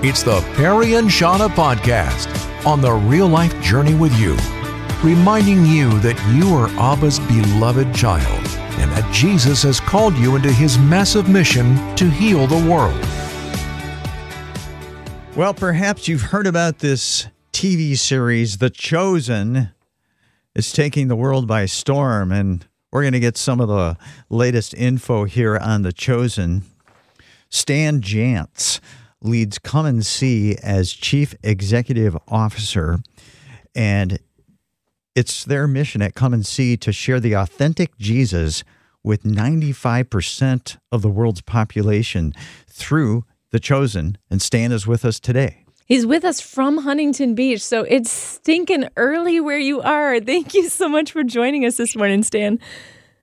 It's the Perry and Shauna Podcast on the real life journey with you, reminding you that you are Abba's beloved child and that Jesus has called you into his massive mission to heal the world. Well, perhaps you've heard about this TV series, The Chosen. It's taking the world by storm, and we're going to get some of the latest info here on The Chosen. Stan Jantz leads Come and See as Chief Executive Officer, and it's their mission at Come and See to share the authentic Jesus with 95% of the world's population through The Chosen, and Stan is with us today. He's with us from Huntington Beach, so it's stinking early where you are. Thank you so much for joining us this morning, Stan.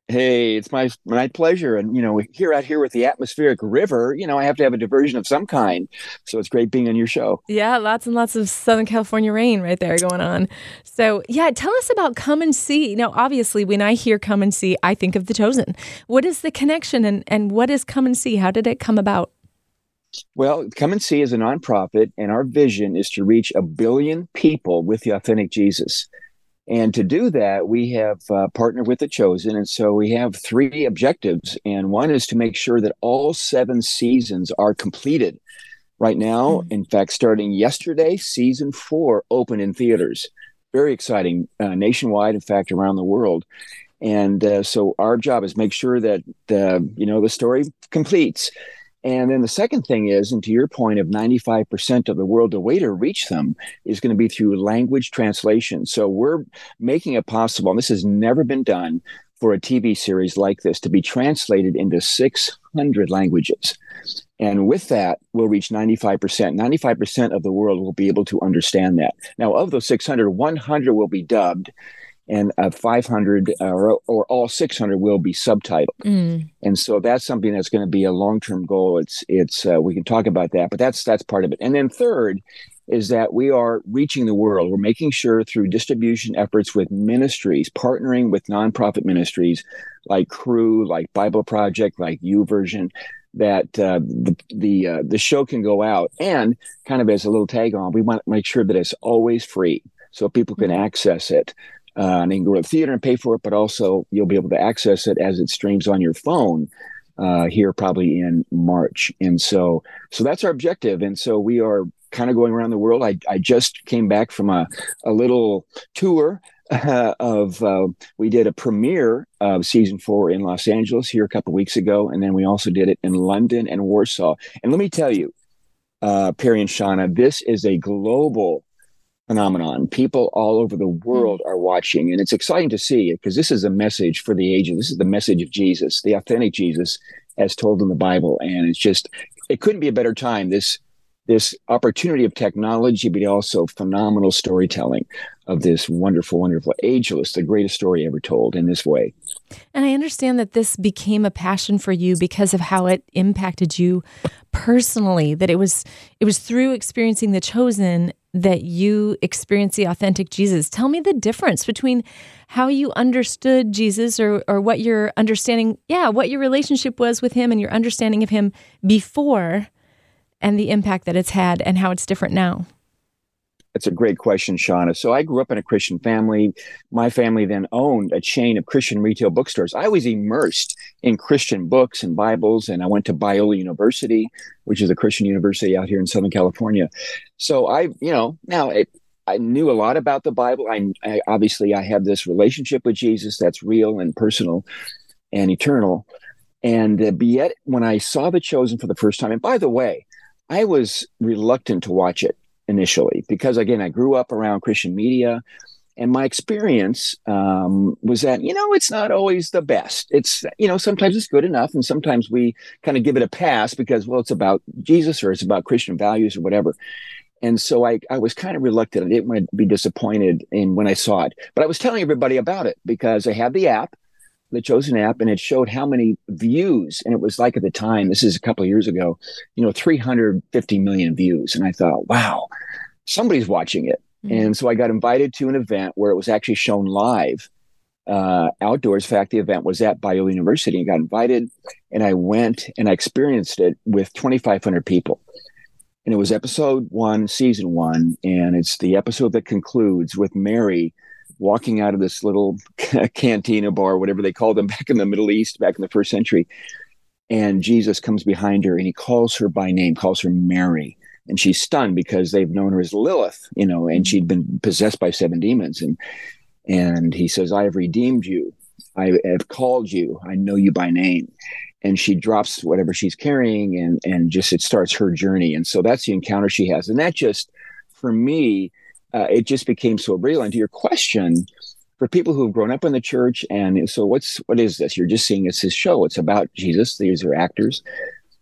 Hey, it's my pleasure. And, you know, here out here with the atmospheric river, you know, I have to have a diversion of some kind. So it's great being on your show. Yeah, lots and lots of Southern California rain right there going on. So, yeah, tell us about Come and See. Now, obviously, when I hear Come and See, I think of The Chosen. What is the connection and what is Come and See? How did it come about? Well, Come and See is a nonprofit, and our vision is to reach 1 billion people with the authentic Jesus. And to do that, we have partnered with The Chosen. And so we have three objectives. And one is to make sure that all 7 seasons are completed right now. Mm-hmm. In fact, starting yesterday, season 4 opened in theaters. Very exciting, nationwide, in fact, around the world. And so our job is make sure that, you know, the story completes. And then the second thing is, and to your point of 95% of the world, the way to reach them is going to be through language translation. So we're making it possible, and this has never been done, for a TV series like this to be translated into 600 languages. And with that, we'll reach 95%. 95% of the world will be able to understand that. Now, of those 600, 100 will be dubbed. And 500 or all 600 will be subtitled. Mm. And so that's something that's going to be a long-term goal. It's we can talk about that, but that's part of it. And then third is that we are reaching the world. We're making sure through distribution efforts with ministries, partnering with nonprofit ministries like Crew, like Bible Project, like YouVersion, that the show can go out. And kind of as a little tag on, we want to make sure that it's always free so people can access it. And you can go to the theater and pay for it, but also you'll be able to access it as it streams on your phone here probably in March. And so that's our objective. And so we are kind of going around the world. I just came back from a little tour we did a premiere of season 4 in Los Angeles here a couple weeks ago. And then we also did it in London and Warsaw. And let me tell you, Perry and Shauna, this is a global phenomenon. People all over the world are watching, and it's exciting to see it because this is a message for the ages. This is the message of Jesus, the authentic Jesus as told in the Bible. And it's just, it couldn't be a better time. This opportunity of technology, but also phenomenal storytelling of this wonderful, wonderful, ageless, the greatest story ever told in this way. And I understand that this became a passion for you because of how it impacted you personally, that it was through experiencing The Chosen that you experience the authentic Jesus. Tell me the difference between how you understood Jesus or what your understanding, what your relationship was with him and your understanding of him before and the impact that it's had and how it's different now. That's a great question, Shauna. So I grew up in a Christian family. My family then owned a chain of Christian retail bookstores. I was immersed in Christian books and Bibles, and I went to Biola University, which is a Christian university out here in Southern California. So I knew a lot about the Bible. I obviously, I have this relationship with Jesus that's real and personal and eternal. And yet, when I saw The Chosen for the first time, and by the way, I was reluctant to watch it initially because, again, I grew up around Christian media, and my experience was that, it's not always the best. It's, sometimes it's good enough, and sometimes we kind of give it a pass because, well, it's about Jesus or it's about Christian values or whatever. And so I was kind of reluctant. I didn't want to be disappointed in when I saw it, but I was telling everybody about it because I had the app, The Chosen app, and it showed how many views, and it was like at the time, this is a couple of years ago, 350 million views. And I thought, wow, somebody's watching it. Mm-hmm. And so I got invited to an event where it was actually shown live outdoors. In fact, the event was at Biola University. I got invited, and I went and I experienced it with 2,500 people. And it was episode 1, season 1. And it's the episode that concludes with Mary walking out of this little cantina bar, whatever they called them back in the Middle East, back in the first century. And Jesus comes behind her and he calls her by name, calls her Mary. And she's stunned because they've known her as Lilith, you know, and she'd been possessed by 7 demons. And he says, I have redeemed you. I have called you. I know you by name. And she drops whatever she's carrying and just, it starts her journey. And so that's the encounter she has. And that just, for me, it just became so real. And to your question, for people who've grown up in the church, and so what is this? You're just seeing it's this show. It's about Jesus. These are actors.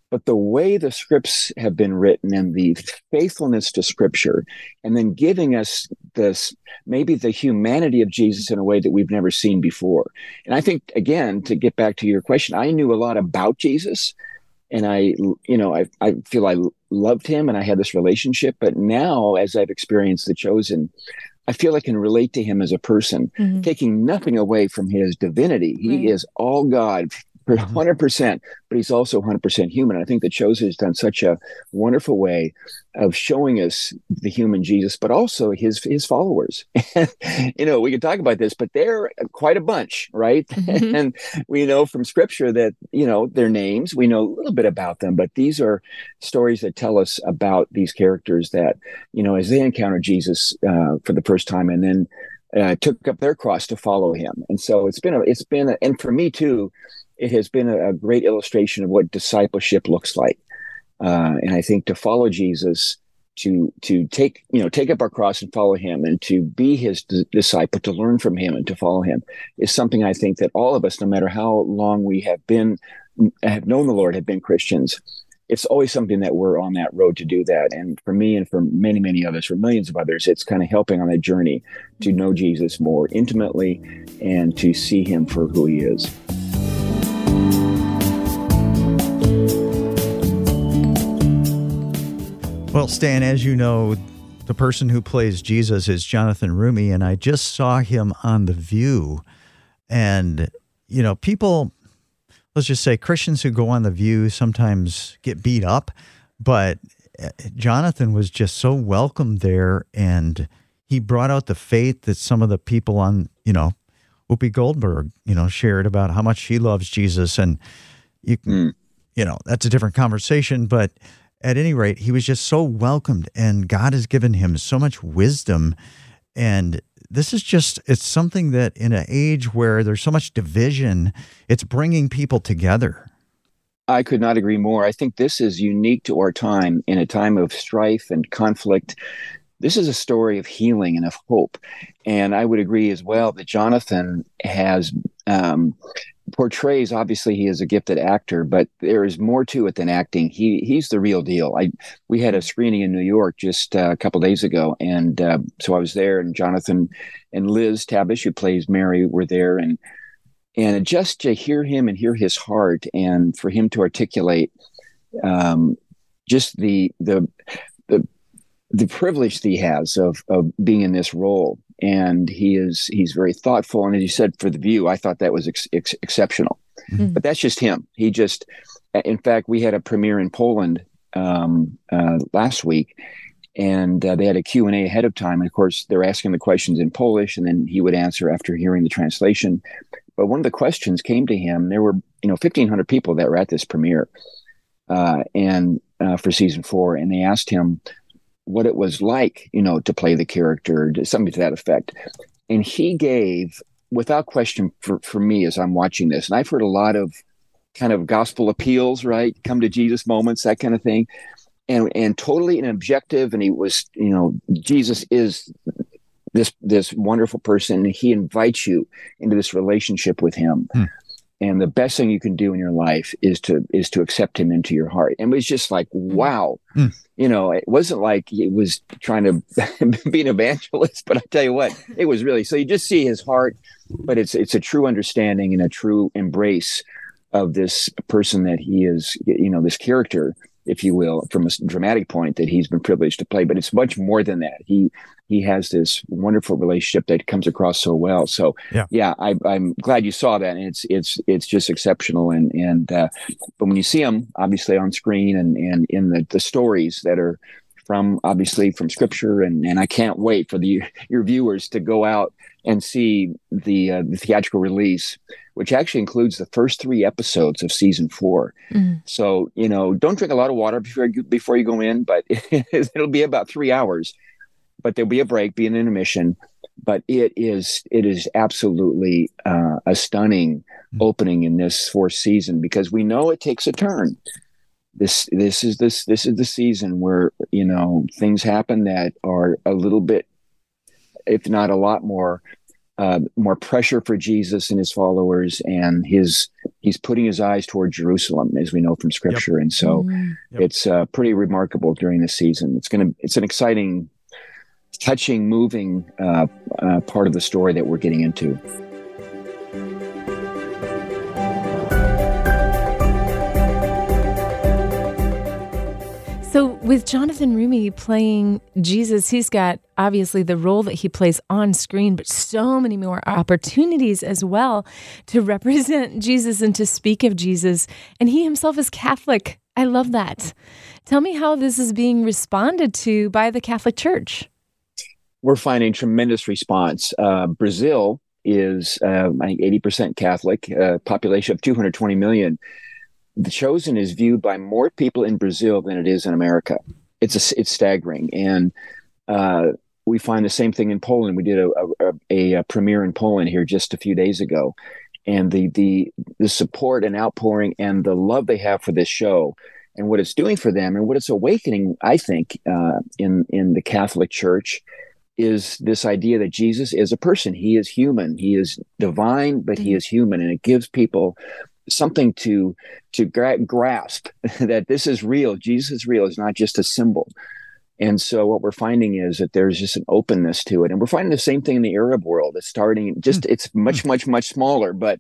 But the way the scripts have been written and the faithfulness to Scripture, and then giving us this, maybe the humanity of Jesus in a way that we've never seen before. And I think, again, to get back to your question, I knew a lot about Jesus, and I feel I loved him and I had this relationship. But now, as I've experienced The Chosen, I feel I can relate to him as a person, mm-hmm. taking nothing away from his divinity. He right. is all God. 100%, but he's also 100% human. I think that Chosen has done such a wonderful way of showing us the human Jesus, but also his followers. You know, we could talk about this, but they're quite a bunch, right? Mm-hmm. And we know from Scripture that, you know, their names, we know a little bit about them, but these are stories that tell us about these characters that, you know, as they encounter Jesus for the first time and then took up their cross to follow him. And so it's been, and for me too, it has been a great illustration of what discipleship looks like. And I think to follow Jesus, to take up our cross and follow him, and to be his disciple, to learn from him and to follow him, is something I think that all of us, no matter how long we have known the Lord, have been Christians, it's always something that we're on that road to do that. And for me and for many, many others, for millions of others, it's kind of helping on that journey to know Jesus more intimately and to see him for who he is. Well, Stan, as you know, the person who plays Jesus is Jonathan Roumie, and I just saw him on The View. And, you know, people, let's just say Christians who go on The View sometimes get beat up, but Jonathan was just so welcome there, and he brought out the faith that some of the people on, you know, Whoopi Goldberg, you know, shared about how much she loves Jesus. And, you know, that's a different conversation, but at any rate, he was just so welcomed, and God has given him so much wisdom. And this is just, it's something that in an age where there's so much division, it's bringing people together. I could not agree more. I think this is unique to our time, in a time of strife and conflict. This is a story of healing and of hope. And I would agree as well that Jonathan has portrays, obviously he is a gifted actor, but there is more to it than acting. He's the real deal. We had a screening in New York just a couple days ago, and so I was there, and Jonathan and Liz Tabish, who plays Mary, were there, and just to hear him and hear his heart, and for him to articulate just the privilege that he has of being in this role. And he's very thoughtful. And as you said, for The View, I thought that was exceptional. Mm-hmm. But that's just him. He just, in fact, we had a premiere in Poland last week, and they had a Q&A ahead of time. And of course, they're asking the questions in Polish, and then he would answer after hearing the translation. But one of the questions came to him. There were, 1,500 people that were at this premiere for season 4. And they asked him what it was like, to play the character, something to that effect. And he gave, without question for me as I'm watching this, and I've heard a lot of kind of gospel appeals, right? Come to Jesus moments, that kind of thing. And totally an objective. And he was, Jesus is this wonderful person, and he invites you into this relationship with him. Hmm. And the best thing you can do in your life is to accept him into your heart. And it was just like, wow. Mm. It wasn't like he was trying to be an evangelist, but I tell you what, it was really, so you just see his heart, but it's a true understanding and a true embrace of this person that he is, this character if you will, from a dramatic point that he's been privileged to play. But it's much more than that. He has this wonderful relationship that comes across so well. So I'm glad you saw that. And it's just exceptional. And but when you see him, obviously on screen and in the stories that are from scripture, and I can't wait for your viewers to go out and see the theatrical release, which actually includes the first 3 episodes of season 4. Mm. So, don't drink a lot of water before you go in, but it'll be about 3 hours, but there'll be a break, be an intermission. But it is absolutely a stunning opening in this 4th season, because we know it takes a turn. This is the season where, things happen that are a little bit, if not a lot more pressure for Jesus and his followers, and he's putting his eyes toward Jerusalem, as we know from scripture. Yep. And so it's pretty remarkable during the season. It's an exciting, touching, moving part of the story that we're getting into. So with Jonathan Roumie playing Jesus, he's got obviously the role that he plays on screen, but so many more opportunities as well to represent Jesus and to speak of Jesus. And he himself is Catholic. I love that. Tell me how this is being responded to by the Catholic Church. We're finding tremendous response. Brazil is, I think, 80% Catholic, a population of 220 million. The Chosen is viewed by more people in Brazil than it is in America. It's staggering. And we find the same thing in Poland. We did a premiere in Poland here just a few days ago. And the support and outpouring and the love they have for this show and what it's doing for them and what it's awakening, I think, in the Catholic Church is this idea that Jesus is a person. He is human. He is divine, but he is human. And it gives people something to grasp that this is real. Jesus is real. It's not just a symbol. And so what we're finding is that there's just an openness to it. And we're finding the same thing in the Arab world. It's starting just, it's much, much, much smaller. But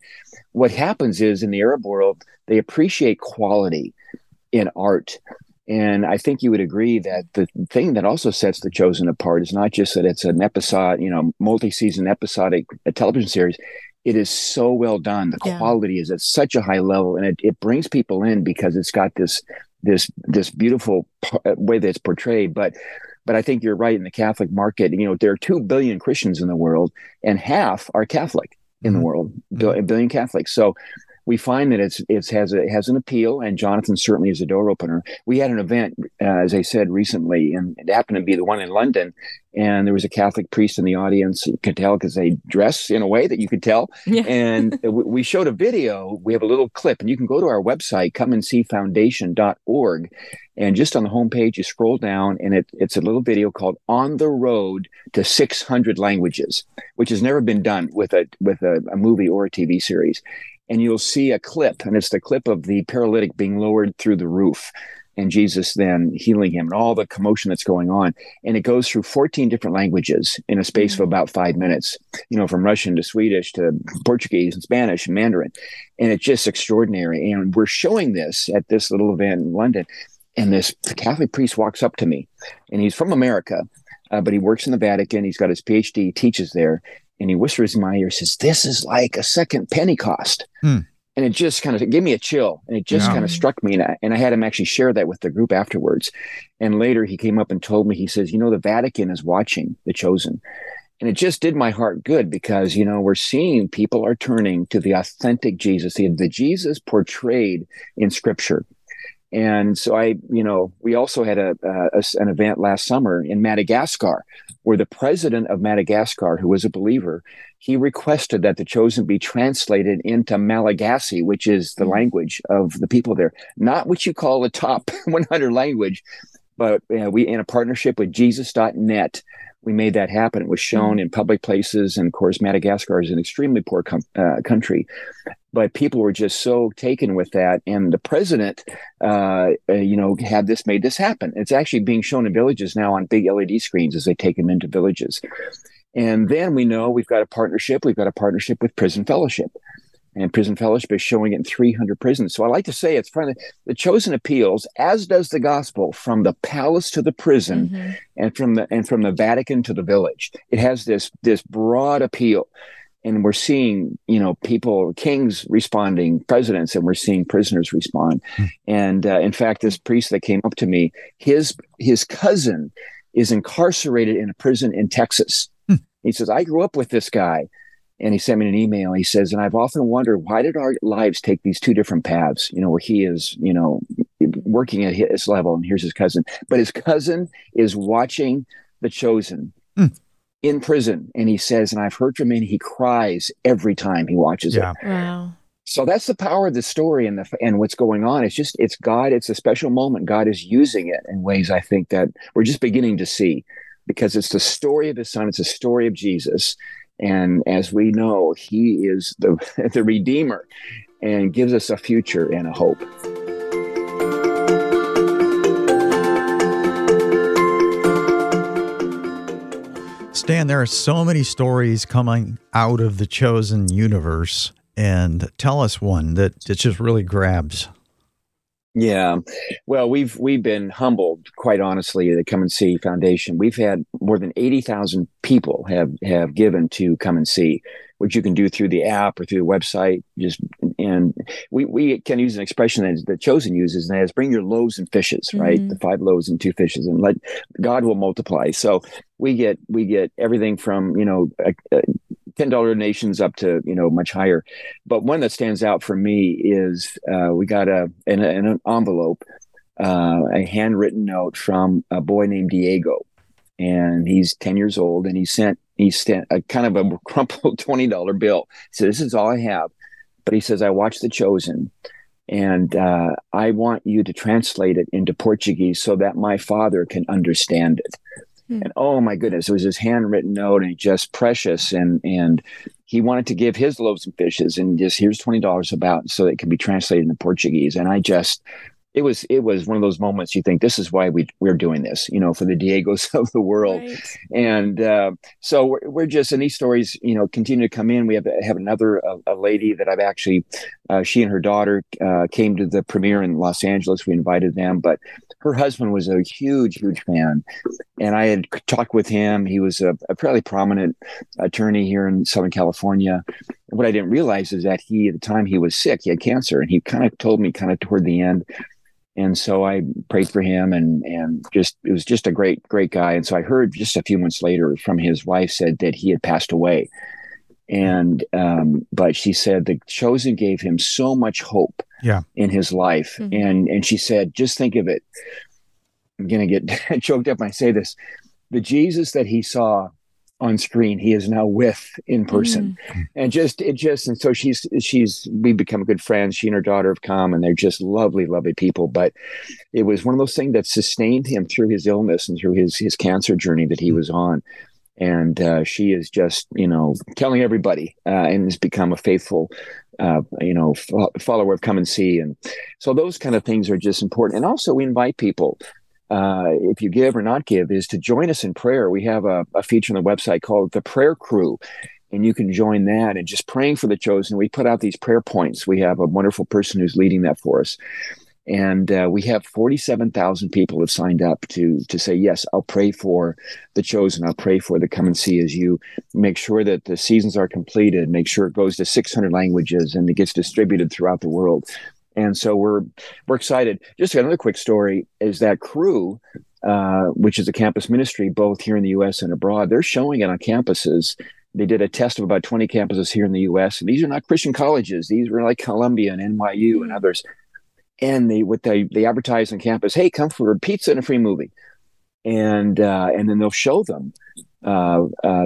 what happens is in the Arab world, they appreciate quality in art. And I think you would agree that the thing that also sets The Chosen apart is not just that it's an episode, multi-season episodic television series. It is so well done. The quality is at such a high level, and it brings people in because it's got this beautiful way that it's portrayed. But I think you're right in the Catholic market. There are 2 billion Christians in the world, and half are Catholic in the world, a billion Catholics. So we find that it has an appeal, and Jonathan certainly is a door opener. We had an event, as I said, recently, and it happened to be the one in London, and there was a Catholic priest in the audience. You could tell because they dress in a way that you could tell. Yeah. And we showed a video. We have a little clip, and you can go to our website, comeandseefoundation.org, and just on the homepage, you scroll down, and it's a little video called "On the Road to 600 Languages," which has never been done with a movie or a TV series. And you'll see a clip, and it's the clip of the paralytic being lowered through the roof and Jesus then healing him and all the commotion that's going on. And it goes through 14 different languages in a space of about 5 minutes, from Russian to Swedish to Portuguese and Spanish and Mandarin. And it's just extraordinary. And we're showing this at this little event in London. And this Catholic priest walks up to me, and he's from America, but he works in the Vatican. He's got his PhD, he teaches there. And he whispers in my ear, says, "This is like a second Pentecost." And it just kind of gave me a chill. And it just kind of struck me. And I had him actually share that with the group afterwards. And later he came up and told me, he says, the Vatican is watching The Chosen. And it just did my heart good because, we're seeing people are turning to the authentic Jesus, the Jesus portrayed in Scripture. And so we also had an event last summer in Madagascar where the president of Madagascar, who was a believer, he requested that The Chosen be translated into Malagasy, which is the language of the people there. Not what you call a top 100 language, but we, in a partnership with Jesus.net, we made that happen. It was shown in public places. And of course, Madagascar is an extremely poor country. But people were just so taken with that. And the president, made this happen. It's actually being shown in villages now on big LED screens as they take them into villages. And then we've got a partnership. We've got a partnership with Prison Fellowship. and Prison Fellowship is showing it in 300 prisons. So I like to say it's finally, The Chosen appeals, as does the gospel, from the palace to the prison, mm-hmm. and from the Vatican to the village. It has this broad appeal. And we're seeing, people, kings responding, presidents, and we're seeing prisoners respond. And in fact, this priest that came up to me, his cousin is incarcerated in a prison in Texas. He says, I grew up with this guy. And he sent me an email. He says, and I've often wondered, why did our lives take these two different paths? Where he is, working at his level, and here's his cousin. But his cousin is watching The Chosen. In prison, and he says, and I've heard from him, he cries every time he watches it. Wow. So that's the power of the story and what's going on. It's just, it's God, it's a special moment. God is using it in ways I think that we're just beginning to see, because it's the story of his son. It's the story of Jesus. And as we know, he is the Redeemer and gives us a future and a hope. Stan, there are so many stories coming out of The Chosen universe, and tell us one that just really grabs. Yeah. Well, we've been humbled, quite honestly, the Come and See Foundation. We've had more than 80,000 people have given to Come and See, which you can do through the app or through the website. And we can use an expression that The Chosen uses, and that is bring your loaves and fishes, right? Mm-hmm. The 5 loaves and 2 fishes, and let God will multiply. So we get everything from, $10 donations up to, much higher. But one that stands out for me is we got an envelope, a handwritten note from a boy named Diego. And he's 10 years old, and he sent a kind of a crumpled $20 bill. He said, this is all I have. But he says, I watched The Chosen, and I want you to translate it into Portuguese so that my father can understand it. And oh my goodness, it was his handwritten note, and just precious. And he wanted to give his loaves and fishes, and just here's $20 about so it can be translated into Portuguese. And I just, it was one of those moments you think, this is why we're doing this, for the Diegos of the world. Right. And so we're just, and these stories, continue to come in. We have another a lady that I've actually, she and her daughter came to the premiere in Los Angeles. We invited them, but her husband was a huge, huge fan, and I had talked with him. He was a fairly prominent attorney here in Southern California. And what I didn't realize is that he, at the time he was sick, he had cancer, and he kind of told me toward the end. And so I prayed for him, and just, it was just a great, great guy. And so I heard just a few months later from his wife said that he had passed away. And, but she said The Chosen gave him so much hope in his life. Mm-hmm. And she said, just think of it. I'm going to get choked up when I say this. The Jesus that he saw on screen, he is now with in person. Mm-hmm. And so we've become good friends. She and her daughter have come, and they're just lovely, lovely people. But it was one of those things that sustained him through his illness and through his cancer journey that he was on. And she is just, telling everybody, and has become a faithful, follower of Come and See. And so those kind of things are just important. And also we invite people, if you give or not give, is to join us in prayer. We have a feature on the website called The Prayer Crew, and you can join that and just praying for The Chosen. We put out these prayer points. We have a wonderful person who's leading that for us. And we have 47,000 people have signed up to say, yes, I'll pray for The Chosen. I'll pray for the Come and See as you make sure that the seasons are completed, make sure it goes to 600 languages and it gets distributed throughout the world. And so we're excited. Just another quick story is that Crew, which is a campus ministry, both here in the U.S. and abroad, they're showing it on campuses. They did a test of about 20 campuses here in the U.S. And these are not Christian colleges. These were like Columbia and NYU and others. And they advertise on campus, hey, come for a pizza and a free movie. And then they'll show them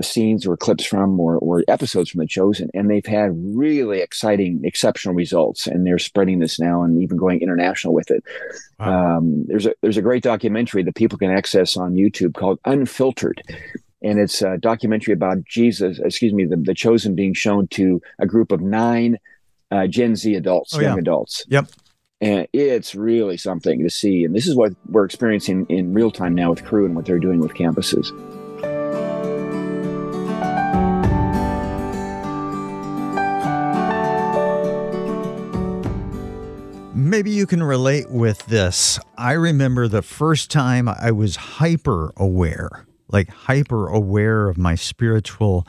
scenes or clips from or episodes from The Chosen. And they've had really exciting, exceptional results. And they're spreading this now and even going international with it. Wow. There's a great documentary that people can access on YouTube called Unfiltered. And it's a documentary about The Chosen being shown to a group of 9 Gen Z adults, young adults. Yep. And it's really something to see. And this is what we're experiencing in real time now with Crew and what they're doing with campuses. Maybe you can relate with this. I remember the first time I was hyper aware of my spiritual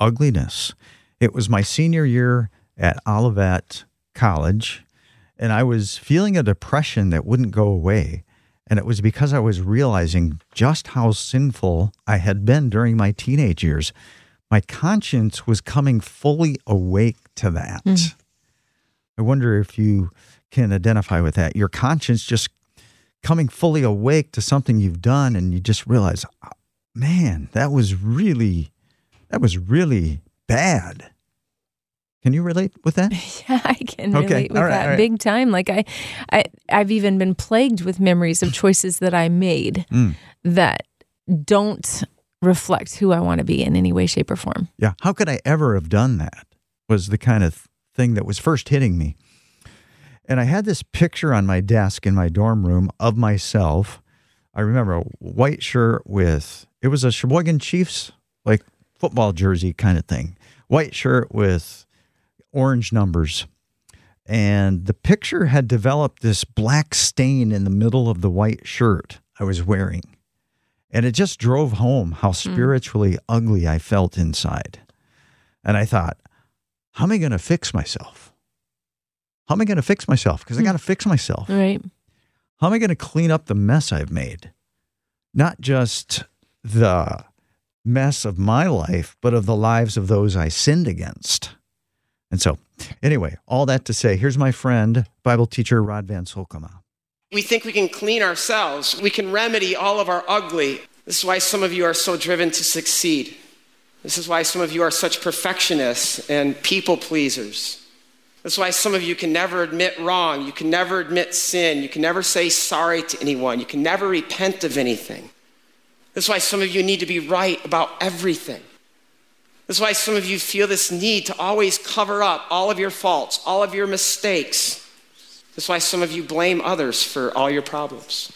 ugliness. It was my senior year at Olivet College, and I was feeling a depression that wouldn't go away. And it was because I was realizing just how sinful I had been during my teenage years. My conscience was coming fully awake to that. Mm. I wonder if you can identify with that. Your conscience just coming fully awake to something you've done, and you just realize, man, that was really bad. Can you relate with that? Yeah, I can relate with that big time. Like I've even been plagued with memories of choices that I made that don't reflect who I want to be in any way, shape, or form. Yeah. How could I ever have done that was the kind of thing that was first hitting me. And I had this picture on my desk in my dorm room of myself. I remember a white shirt with, it was a Sheboygan Chiefs, like football jersey kind of thing. White shirt with orange numbers. And the picture had developed this black stain in the middle of the white shirt I was wearing. And it just drove home how spiritually ugly I felt inside. And I thought, how am I going to fix myself? How am I going to fix myself? Because I got to fix myself. Right. How am I going to clean up the mess I've made? Not just the mess of my life, but of the lives of those I sinned against. And so, anyway, all that to say, here's my friend, Bible teacher Rod Van Soolkema. We think we can clean ourselves. We can remedy all of our ugly. This is why some of you are so driven to succeed. This is why some of you are such perfectionists and people pleasers. That's why some of you can never admit wrong. You can never admit sin. You can never say sorry to anyone. You can never repent of anything. That's why some of you need to be right about everything. That's why some of you feel this need to always cover up all of your faults, all of your mistakes. That's why some of you blame others for all your problems.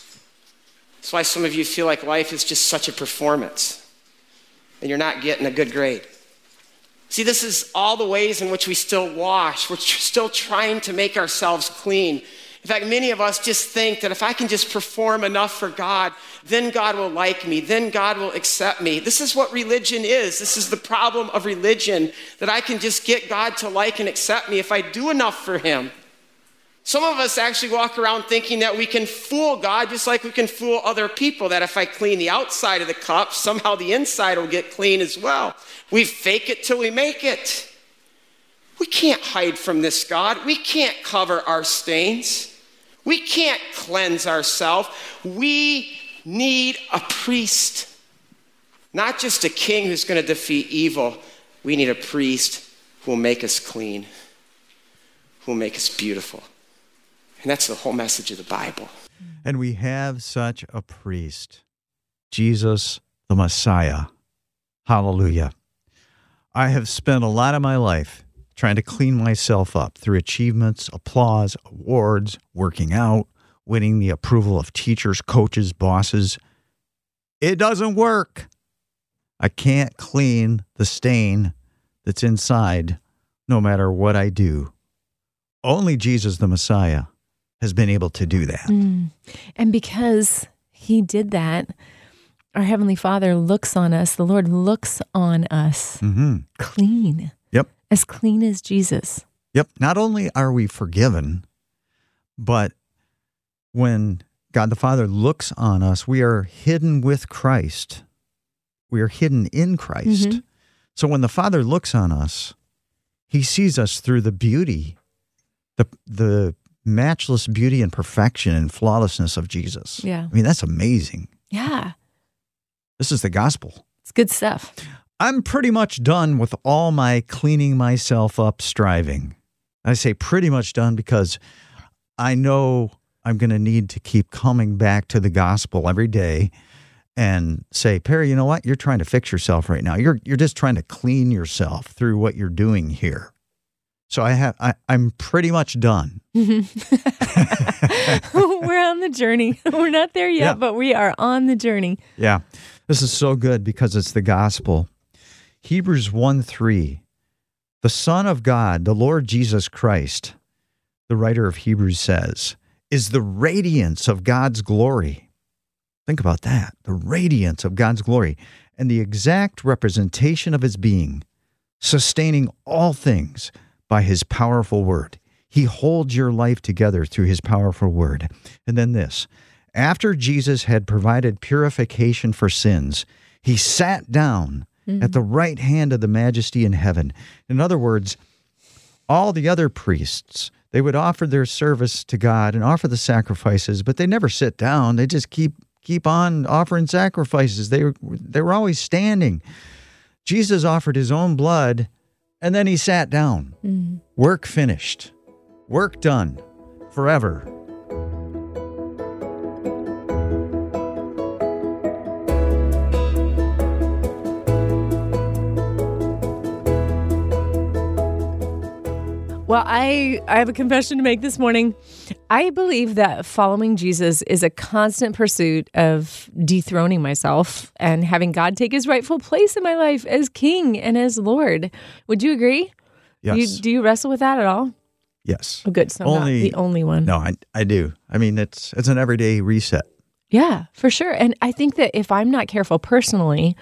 That's why some of you feel like life is just such a performance and you're not getting a good grade. See, this is all the ways in which we still wash. We're still trying to make ourselves clean. In fact, many of us just think that if I can just perform enough for God, then God will like me, then God will accept me. This is what religion is. This is the problem of religion, that I can just get God to like and accept me if I do enough for him. Some of us actually walk around thinking that we can fool God just like we can fool other people, that if I clean the outside of the cup, somehow the inside will get clean as well. We fake it till we make it. We can't hide from this God. We can't cover our stains. We can't cleanse ourselves. We need a priest, not just a king who's going to defeat evil. We need a priest who will make us clean, who will make us beautiful. And that's the whole message of the Bible. And we have such a priest, Jesus, the Messiah. Hallelujah. I have spent a lot of my life trying to clean myself up through achievements, applause, awards, working out, winning the approval of teachers, coaches, bosses. It doesn't work. I can't clean the stain that's inside no matter what I do. Only Jesus, the Messiah, has been able to do that. And because he did that, our Heavenly Father looks on us, the Lord looks on us clean. Yep. As clean as Jesus. Yep. Not only are we forgiven, but when God the Father looks on us, we are hidden with Christ. We are hidden in Christ. So when the Father looks on us, he sees us through the beauty, the matchless beauty and perfection and flawlessness of Jesus. Yeah. I mean, that's amazing. Yeah. This is the gospel. It's good stuff. I'm pretty much done with all my cleaning myself up striving. I say pretty much done because I know I'm going to need to keep coming back to the gospel every day and say, Perry, you know what? You're trying to fix yourself right now. You're just trying to clean yourself through what you're doing here. So I'm pretty much done. We're on the journey. We're not there yet, but we are on the journey. Yeah. This is so good because it's the gospel. Hebrews 1:3, the Son of God, the Lord Jesus Christ, the writer of Hebrews says, is the radiance of God's glory. Think about that, the radiance of God's glory and the exact representation of his being, sustaining all things by his powerful word. He holds your life together through his powerful word. And then this, after Jesus had provided purification for sins, he sat down at the right hand of the majesty in heaven. In other words, all the other priests, they would offer their service to God and offer the sacrifices, but they never sit down. They just keep on offering sacrifices. They were always standing. Jesus offered his own blood, and then he sat down. Work finished. Work done forever. Well, I have a confession to make this morning. I believe that following Jesus is a constant pursuit of dethroning myself and having God take his rightful place in my life as King and as Lord. Would you agree? Yes. Do you wrestle with that at all? Yes. Oh, good. So I'm not the only one. No, I do. I mean, it's an everyday reset. Yeah, for sure. And I think that if I'm not careful personally,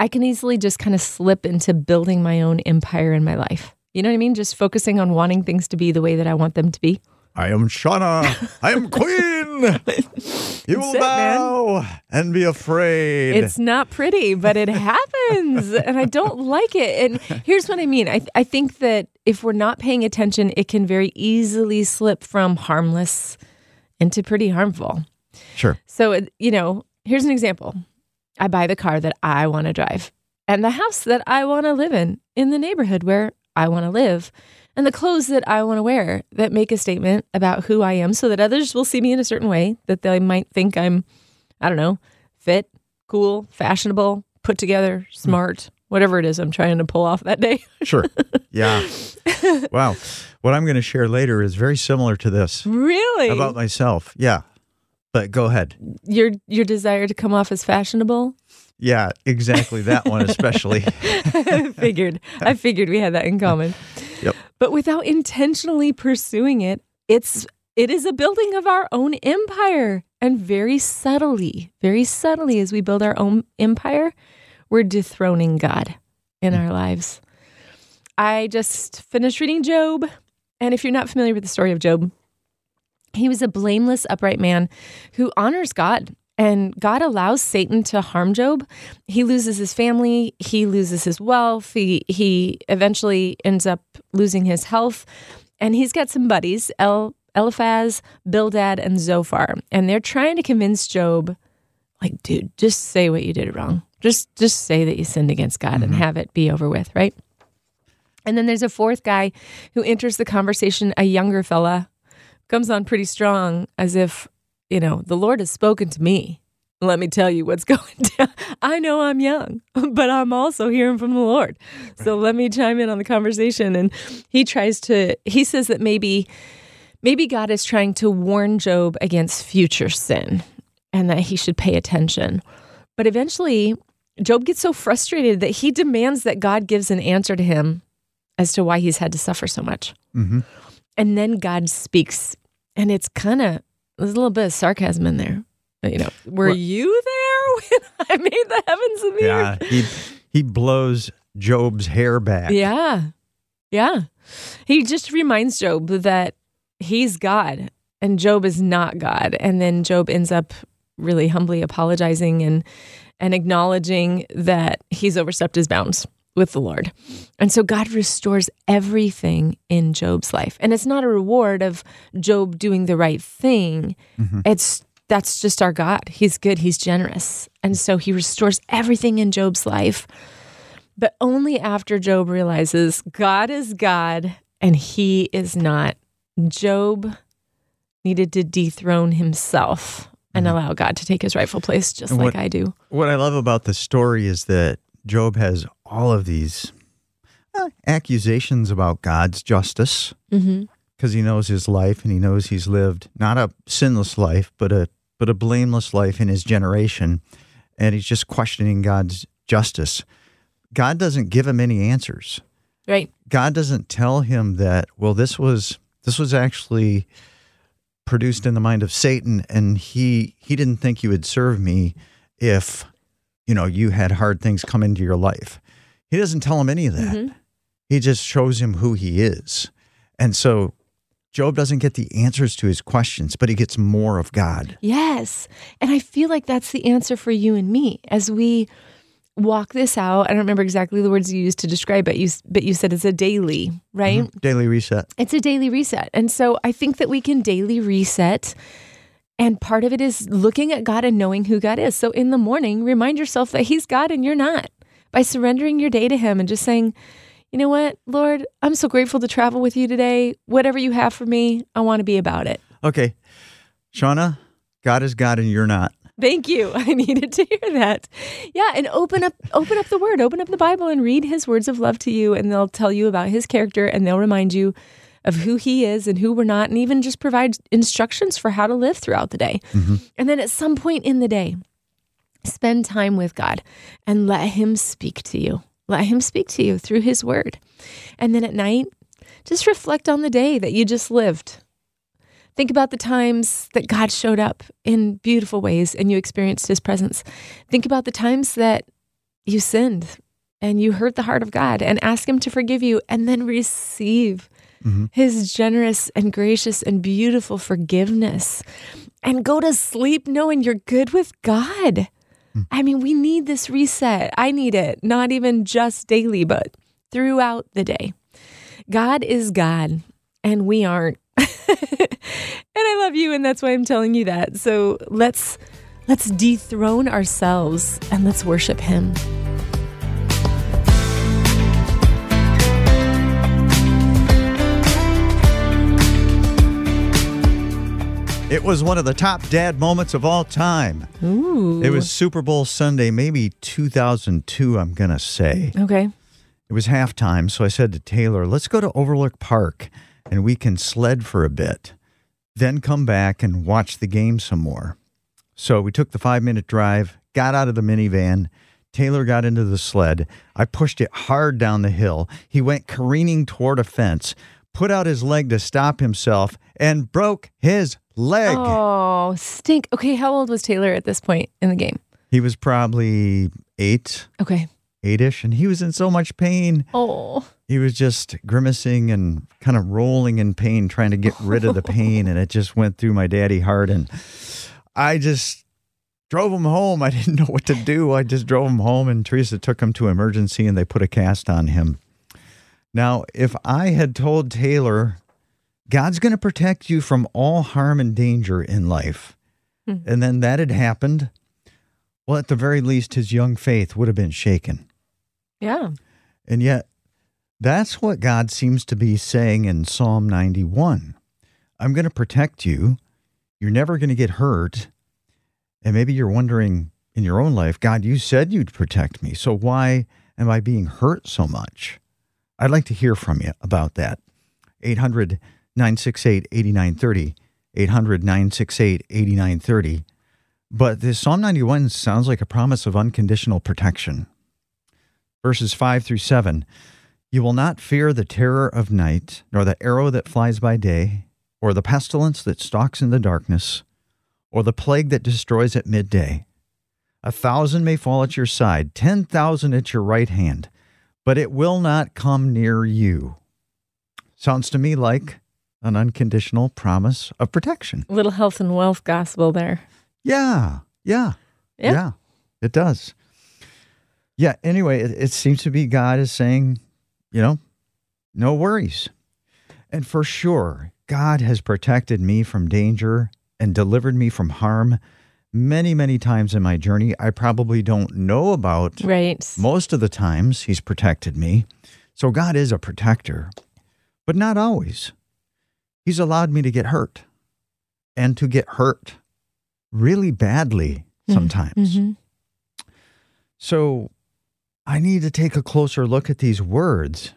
I can easily just kind of slip into building my own empire in my life. You know what I mean? Just focusing on wanting things to be the way that I want them to be. I am Shauna. I am queen. You will bow and be afraid. It's not pretty, but it happens. And I don't like it. And here's what I mean. I think that if we're not paying attention, it can very easily slip from harmless into pretty harmful. Sure. So, you know, here's an example. I buy the car that I want to drive and the house that I want to live in the neighborhood where I want to live, and the clothes that I want to wear that make a statement about who I am so that others will see me in a certain way that they might think I'm, I don't know, fit, cool, fashionable, put together, smart, whatever it is I'm trying to pull off that day. Sure. Yeah. Wow. What I'm going to share later is very similar to this. Really? About myself. Yeah. But go ahead. Your desire to come off as fashionable? Yeah, exactly. That one especially. I figured we had that in common. Yep. But without intentionally pursuing it, it is a building of our own empire. And very subtly as we build our own empire, we're dethroning God in our lives. I just finished reading Job. And if you're not familiar with the story of Job, he was a blameless, upright man who honors God. And God allows Satan to harm Job. He loses his family. He loses his wealth. He eventually ends up losing his health. And he's got some buddies, Eliphaz, Bildad, and Zophar. And they're trying to convince Job, like, dude, just say what you did wrong. Just say that you sinned against God and have it be over with, right? And then there's a fourth guy who enters the conversation, a younger fella, comes on pretty strong as if, you know, the Lord has spoken to me. Let me tell you what's going down. I know I'm young, but I'm also hearing from the Lord. So let me chime in on the conversation. And he says that maybe God is trying to warn Job against future sin and that he should pay attention. But eventually, Job gets so frustrated that he demands that God gives an answer to him as to why he's had to suffer so much. And then God speaks, and it's kind of, there's a little bit of sarcasm in there. You know, were you there when I made the heavens and the earth? Yeah, he blows Job's hair back. Yeah. He just reminds Job that he's God and Job is not God. And then Job ends up really humbly apologizing and acknowledging that he's overstepped his bounds with the Lord. And so God restores everything in Job's life. And it's not a reward of Job doing the right thing. That's just our God. He's good. He's generous. And so he restores everything in Job's life, but only after Job realizes God is God and he is not. Job needed to dethrone himself and allow God to take his rightful place, just like I do. What I love about the story is that Job has all of these accusations about God's justice because he knows his life and he knows he's lived not a sinless life, but a blameless life in his generation. And he's just questioning God's justice. God doesn't give him any answers. Right. God doesn't tell him that, well, this was This was actually produced in the mind of Satan, and he didn't think you would serve me if, you know, you had hard things come into your life. He doesn't tell him any of that. Mm-hmm. He just shows him who he is. And so Job doesn't get the answers to his questions, but he gets more of God. Yes. And I feel like that's the answer for you and me as we walk this out. I don't remember exactly the words you used to describe it, but you said it's a daily, right? Mm-hmm. Daily reset. It's a daily reset. And so I think that we can daily reset. And part of it is looking at God and knowing who God is. So in the morning, remind yourself that he's God and you're not, by surrendering your day to him and just saying, you know what, Lord, I'm so grateful to travel with you today. Whatever you have for me, I want to be about it. Okay. Shauna, God is God and you're not. Thank you. I needed to hear that. Yeah, and open up the Word, open up the Bible and read his words of love to you, and they'll tell you about his character, and they'll remind you of who he is and who we're not, and even just provide instructions for how to live throughout the day. Mm-hmm. And then at some point in the day, spend time with God and let him speak to you. Let him speak to you through his word. And then at night, just reflect on the day that you just lived. Think about the times that God showed up in beautiful ways and you experienced his presence. Think about the times that you sinned and you hurt the heart of God, and ask him to forgive you, and then receive mm-hmm. his generous and gracious and beautiful forgiveness, and go to sleep knowing you're good with God. Mm. I mean, we need this reset. I need it, not even just daily, but throughout the day. God is God and we aren't. And I love you, and that's why I'm telling you that. So let's dethrone ourselves and let's worship him. It was one of the top dad moments of all time. Ooh. It was Super Bowl Sunday, maybe 2002, I'm going to say. Okay. It was halftime, so I said to Taylor, let's go to Overlook Park and we can sled for a bit, then come back and watch the game some more. So we took the 5-minute drive, got out of the minivan. Taylor got into the sled. I pushed it hard down the hill. He went careening toward a fence, put out his leg to stop himself, and broke his leg. Oh, stink. Okay, how old was Taylor at this point in the game? He was probably 8. Okay. 8-ish, and he was in so much pain. Oh. He was just grimacing and kind of rolling in pain, trying to get rid of the pain, and it just went through my daddy heart, and I just drove him home. I didn't know what to do. I just drove him home, and Teresa took him to emergency, and they put a cast on him. Now, if I had told Taylor, God's going to protect you from all harm and danger in life, and then that had happened, well, at the very least, his young faith would have been shaken. Yeah. And yet, that's what God seems to be saying in Psalm 91. I'm going to protect you. You're never going to get hurt. And maybe you're wondering in your own life, God, you said you'd protect me, so why am I being hurt so much? I'd like to hear from you about that. 800-968-8930. 800-968-8930. But this Psalm 91 sounds like a promise of unconditional protection. Verses 5-7, you will not fear the terror of night, nor the arrow that flies by day, or the pestilence that stalks in the darkness, or the plague that destroys at midday. 1,000 may fall at your side, 10,000 at your right hand, but it will not come near you. Sounds to me like an unconditional promise of protection. A little health and wealth gospel there. Yeah, it does. Yeah, anyway, it seems to be God is saying, you know, no worries. And for sure, God has protected me from danger and delivered me from harm many, many times in my journey. I probably don't know about most of the times he's protected me. So God is a protector, but not always. He's allowed me to get hurt and to get hurt really badly sometimes. Mm-hmm. So I need to take a closer look at these words.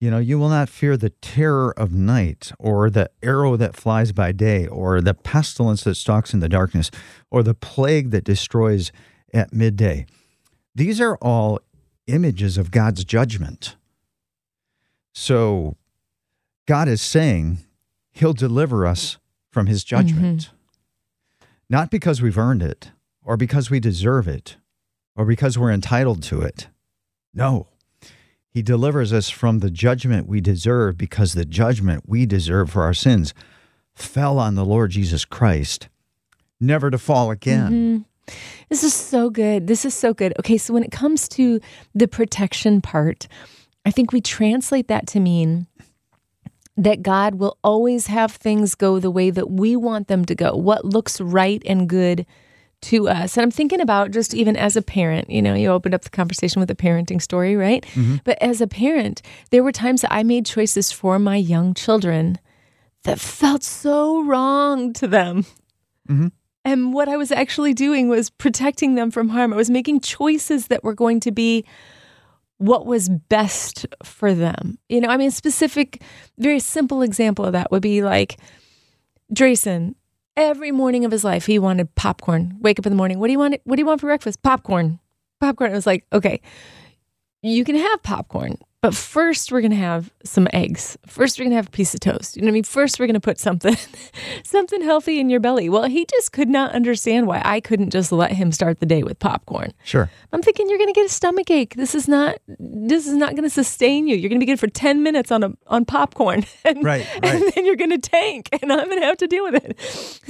You know, you will not fear the terror of night, or the arrow that flies by day, or the pestilence that stalks in the darkness, or the plague that destroys at midday. These are all images of God's judgment. So God is saying he'll deliver us from his judgment, not because we've earned it or because we deserve it or because we're entitled to it. No, he delivers us from the judgment we deserve because the judgment we deserve for our sins fell on the Lord Jesus Christ, never to fall again. Mm-hmm. This is so good. This is so good. Okay, so when it comes to the protection part, I think we translate that to mean that God will always have things go the way that we want them to go, what looks right and good to us. And I'm thinking about just even as a parent, you know, you opened up the conversation with a parenting story, right? Mm-hmm. But as a parent, there were times that I made choices for my young children that felt so wrong to them. Mm-hmm. And what I was actually doing was protecting them from harm. I was making choices that were going to be what was best for them. You know, I mean, a specific, very simple example of that would be like Drayson, every morning of his life, he wanted popcorn. Wake up in the morning. What do you want for breakfast? Popcorn. Popcorn. I was like, okay, you can have popcorn, but first we're going to have some eggs. First we're going to have a piece of toast. You know what I mean? First we're going to put something healthy in your belly. Well, he just could not understand why I couldn't just let him start the day with popcorn. Sure. I'm thinking you're going to get a stomach ache. This is not going to sustain you. You're going to be good for 10 minutes on popcorn. And, right. And then you're going to tank and I'm going to have to deal with it.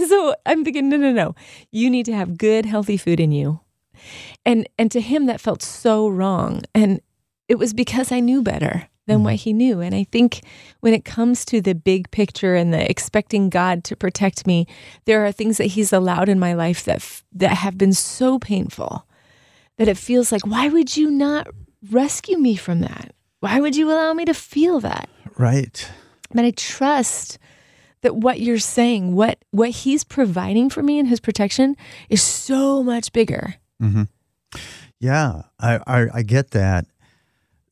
So I'm thinking, no. You need to have good, healthy food in you. And to him that felt so wrong. And it was because I knew better than what he knew. And I think when it comes to the big picture and the expecting God to protect me, there are things that he's allowed in my life that have been so painful that it feels like, why would you not rescue me from that? Why would you allow me to feel that? Right. But I trust that what you're saying, what he's providing for me in his protection is so much bigger. Mm-hmm. Yeah, I get that.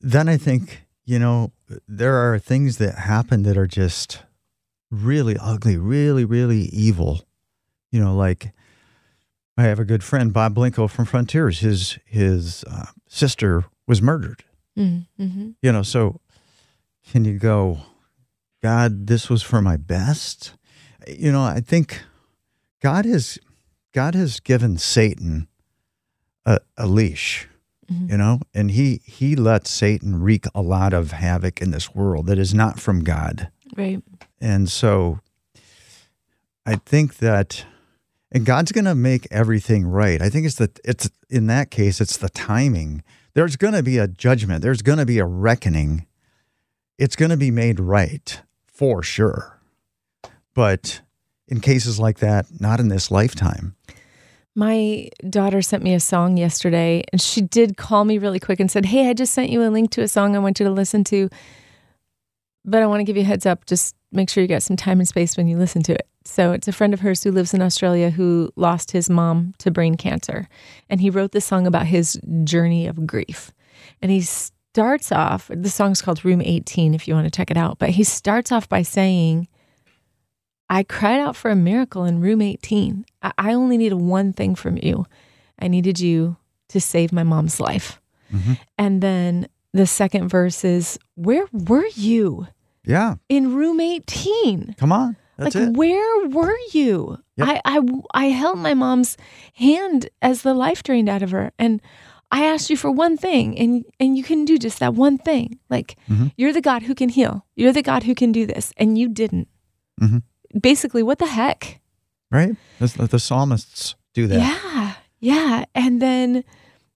Then I think, you know, there are things that happen that are just really ugly, really, really evil. You know, like I have a good friend, Bob Blinko from Frontiers. His sister was murdered. Mm-hmm. You know, so can you go, God, this was for my best? You know, I think God has given Satan a leash. You know, and he lets Satan wreak a lot of havoc in this world that is not from God. Right. And so I think that, and God's going to make everything right. I think it's in that case, it's the timing. There's going to be a judgment. There's going to be a reckoning. It's going to be made right for sure. But in cases like that, not in this lifetime. My daughter sent me a song yesterday, and she did call me really quick and said, hey, I just sent you a link to a song I want you to listen to, but I want to give you a heads up. Just make sure you got some time and space when you listen to it. So it's a friend of hers who lives in Australia who lost his mom to brain cancer, and he wrote this song about his journey of grief. And he starts off, the song's called Room 18 if you want to check it out, but he starts off by saying, I cried out for a miracle in room 18. I only needed one thing from you. I needed you to save my mom's life. Mm-hmm. And then the second verse is, where were you? Yeah. In room 18. Come on. That's like, it. Where were you? Yep. I held my mom's hand as the life drained out of her. And I asked you for one thing, and you couldn't do just that one thing. Like, you're the God who can heal. You're the God who can do this. And you didn't. Mm-hmm. Basically, what the heck? Right? The psalmists do that. Yeah. And then,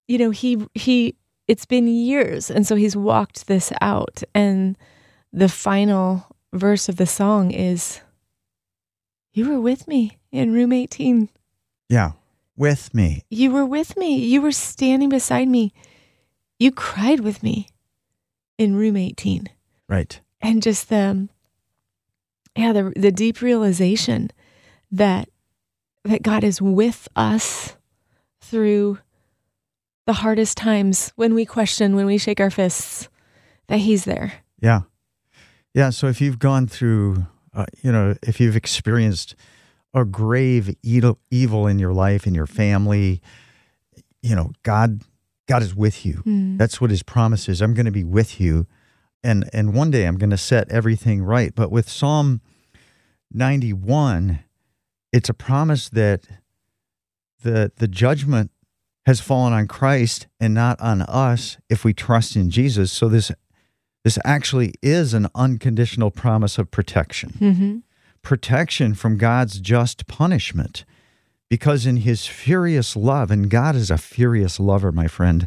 you know, he it's been years, and so he's walked this out. And the final verse of the song is, you were with me in room 18. Yeah, with me. You were with me. You were standing beside me. You cried with me in room 18. Right. And just the deep realization that God is with us through the hardest times when we question, when we shake our fists, that he's there. Yeah. Yeah. So if you've gone through, if you've experienced a grave evil in your life, in your family, you know, God is with you. That's what his promise is. I'm going to be with you. and one day I'm going to set everything right. But with Psalm 91, it's a promise that the judgment has fallen on Christ and not on us if we trust in Jesus. So this actually is an unconditional promise of protection. Mm-hmm. Protection from God's just punishment, because in his furious love, and God is a furious lover, my friend,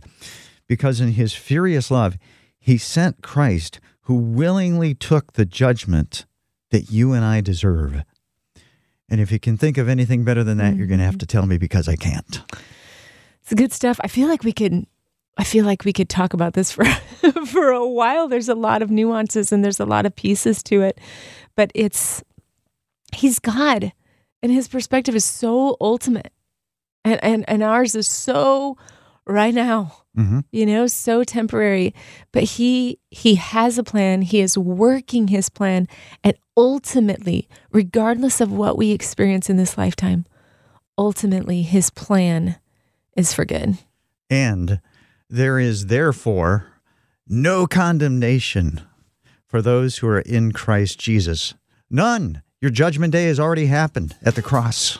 because in his furious love, he sent Christ, who willingly took the judgment that you and I deserve. And if you can think of anything better than that, mm-hmm. you're going to have to tell me, because I can't. It's good stuff. I feel like we could talk about this for for a while. There's a lot of nuances and there's a lot of pieces to it, but he's God, and his perspective is so ultimate, and ours is so right now, mm-hmm. you know, so temporary. But he has a plan. He is working his plan, and ultimately, regardless of what we experience in this lifetime, ultimately his plan is for good. And there is therefore no condemnation for those who are in Christ Jesus. None. Your judgment day has already happened at the cross.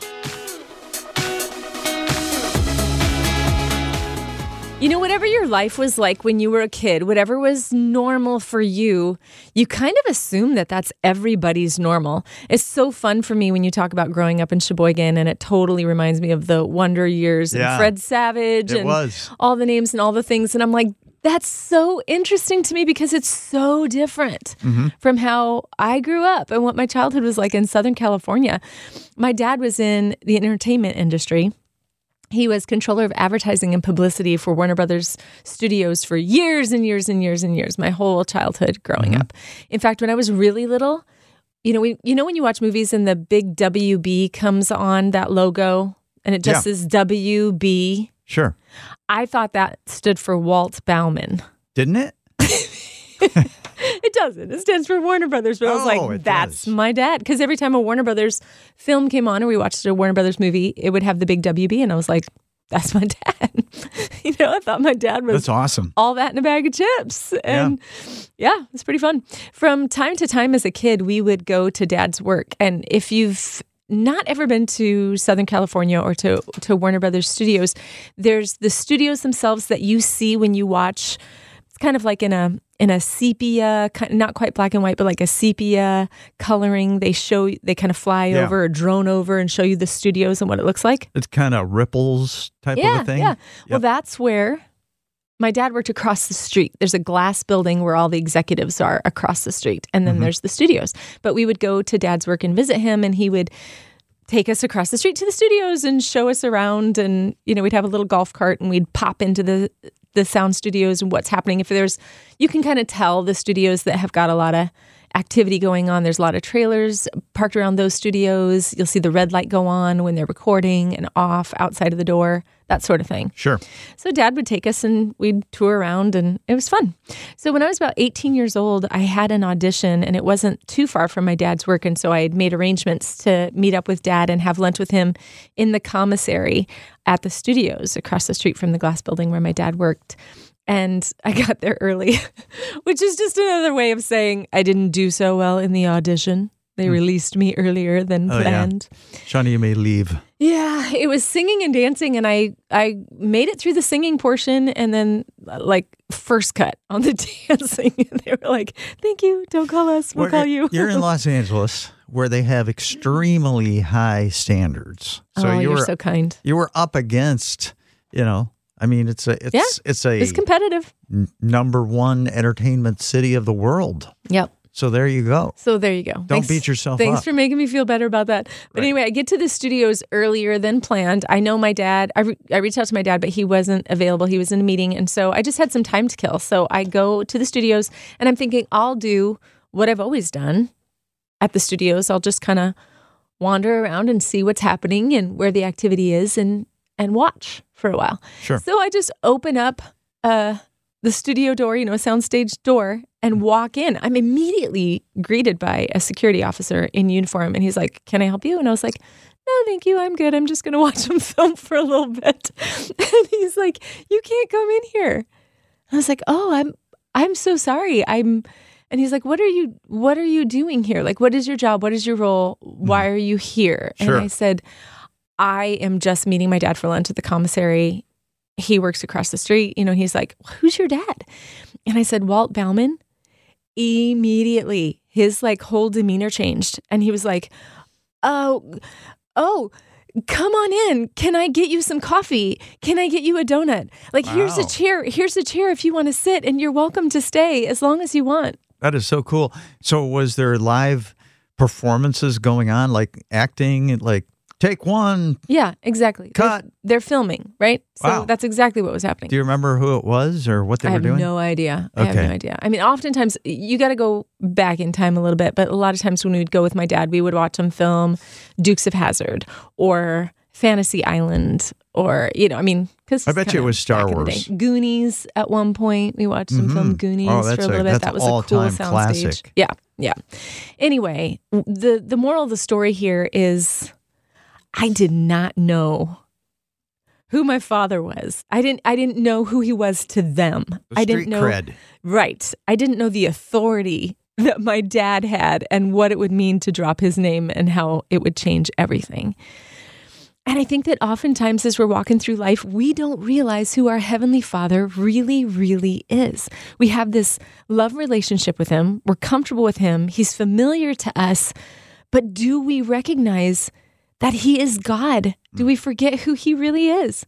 You know, whatever your life was like when you were a kid, whatever was normal for you, you kind of assume that that's everybody's normal. It's so fun for me when you talk about growing up in Sheboygan, and it totally reminds me of the Wonder Years and Fred Savage and all the names and all the things. And I'm like, that's so interesting to me, because it's so different mm-hmm. from how I grew up and what my childhood was like in Southern California. My dad was in the entertainment industry. He was controller of advertising and publicity for Warner Brothers Studios for years and years and years and years, my whole childhood growing mm-hmm. up. In fact, when I was really little, you know when you watch movies and the big WB comes on, that logo, and it just says WB? Sure. I thought that stood for Walt Bauman. Didn't it? It doesn't. It stands for Warner Brothers. But I was like, that's my dad. Because every time a Warner Brothers film came on or we watched a Warner Brothers movie, it would have the big WB. And I was like, that's my dad. You know, I thought my dad was that's awesome. All that in a bag of chips. And yeah, it's pretty fun. From time to time as a kid, we would go to Dad's work. And if you've not ever been to Southern California or to Warner Brothers Studios, there's the studios themselves that you see when you watch. It's kind of like in a sepia, not quite black and white, but like a sepia coloring. They kind of fly over or drone over and show you the studios and what it looks like. It's kind of ripples type of a thing. Yeah. Yep. Well, that's where my dad worked across the street. There's a glass building where all the executives are across the street, and then mm-hmm. there's the studios. But we would go to Dad's work and visit him, and he would take us across the street to the studios and show us around. And, you know, we'd have a little golf cart, and we'd pop into the sound studios and what's happening. You can kind of tell the studios that have got a lot of activity going on. There's a lot of trailers parked around those studios. You'll see the red light go on when they're recording and off outside of the door, that sort of thing. Sure. So Dad would take us and we'd tour around, and it was fun. So when I was about 18 years old, I had an audition, and it wasn't too far from my dad's work. And so I had made arrangements to meet up with Dad and have lunch with him in the commissary at the studios across the street from the glass building where my dad worked. And I got there early, which is just another way of saying I didn't do so well in the audition. They released me earlier than planned. Yeah. Shawnee, you may leave. Yeah, it was singing and dancing, and I made it through the singing portion, and then first cut on the dancing. They were like, thank you, don't call us, we'll call you. You're in Los Angeles, where they have extremely high standards. So you're so kind. You were up against, it's competitive. Number one entertainment city of the world. Yep. So there you go. Don't beat yourself up. Thanks for making me feel better about that. But anyway, I get to the studios earlier than planned. I know my dad, I reached out to my dad, but he wasn't available. He was in a meeting. And so I just had some time to kill. So I go to the studios, and I'm thinking, I'll do what I've always done at the studios. I'll just kind of wander around and see what's happening and where the activity is and watch for a while. Sure. So I just open up the studio door, soundstage door, and walk in. I'm immediately greeted by a security officer in uniform, and he's like, can I help you? And I was like, no, thank you. I'm good. I'm just going to watch him film for a little bit. And he's like, you can't come in here. And I was like, oh, I'm I'm so sorry. And he's like, what are you doing here? Like, what is your job? What is your role? Why are you here? Sure. And I said, I am just meeting my dad for lunch at the commissary. He works across the street. You know, he's like, who's your dad? And I said, Walt Bauman. Immediately, his like whole demeanor changed. And he was like, oh, come on in. Can I get you some coffee? Can I get you a donut? Like, wow. Here's a chair. Here's a chair if you want to sit, and you're welcome to stay as long as you want. That is so cool. So was there live performances going on, like acting, like take one? Yeah, exactly. Cut. They're filming, right? So wow. That's exactly what was happening. Do you remember who it was or what they were doing? I have no idea. Okay. I have no idea. I mean, oftentimes, you got to go back in time a little bit, but a lot of times when we would go with my dad, we would watch him film Dukes of Hazzard or Fantasy Island or, you know, I mean, because I bet you it was Star Wars. Goonies at one point. We watched some film Goonies for a little bit. That was a cool soundstage. Yeah, yeah. Anyway, the moral of the story here is I did not know who my father was. I didn't know who he was to them. I didn't know cred. Right. I didn't know the authority that my dad had and what it would mean to drop his name and how it would change everything. And I think that oftentimes as we're walking through life, we don't realize who our Heavenly Father really, really is. We have this love relationship with Him. We're comfortable with Him. He's familiar to us. But do we recognize that He is God? Do we forget who He really is?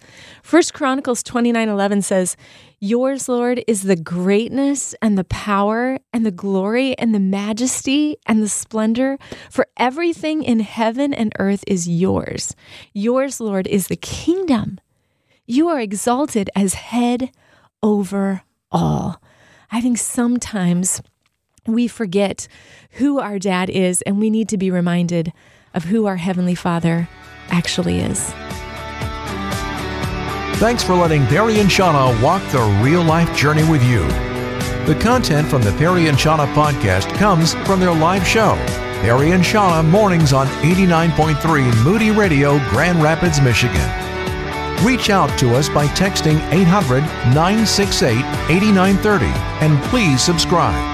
1 Chronicles 29:11 says, "Yours, Lord, is the greatness and the power and the glory and the majesty and the splendor, for everything in heaven and earth is yours. Yours, Lord, is the kingdom. You are exalted as head over all." I think sometimes we forget who our dad is, and we need to be reminded of who our Heavenly Father actually is. Thanks for letting Perry and Shauna walk the real-life journey with you. The content from the Perry and Shauna podcast comes from their live show, Perry and Shauna Mornings on 89.3 Moody Radio, Grand Rapids, Michigan. Reach out to us by texting 800-968-8930 and please subscribe.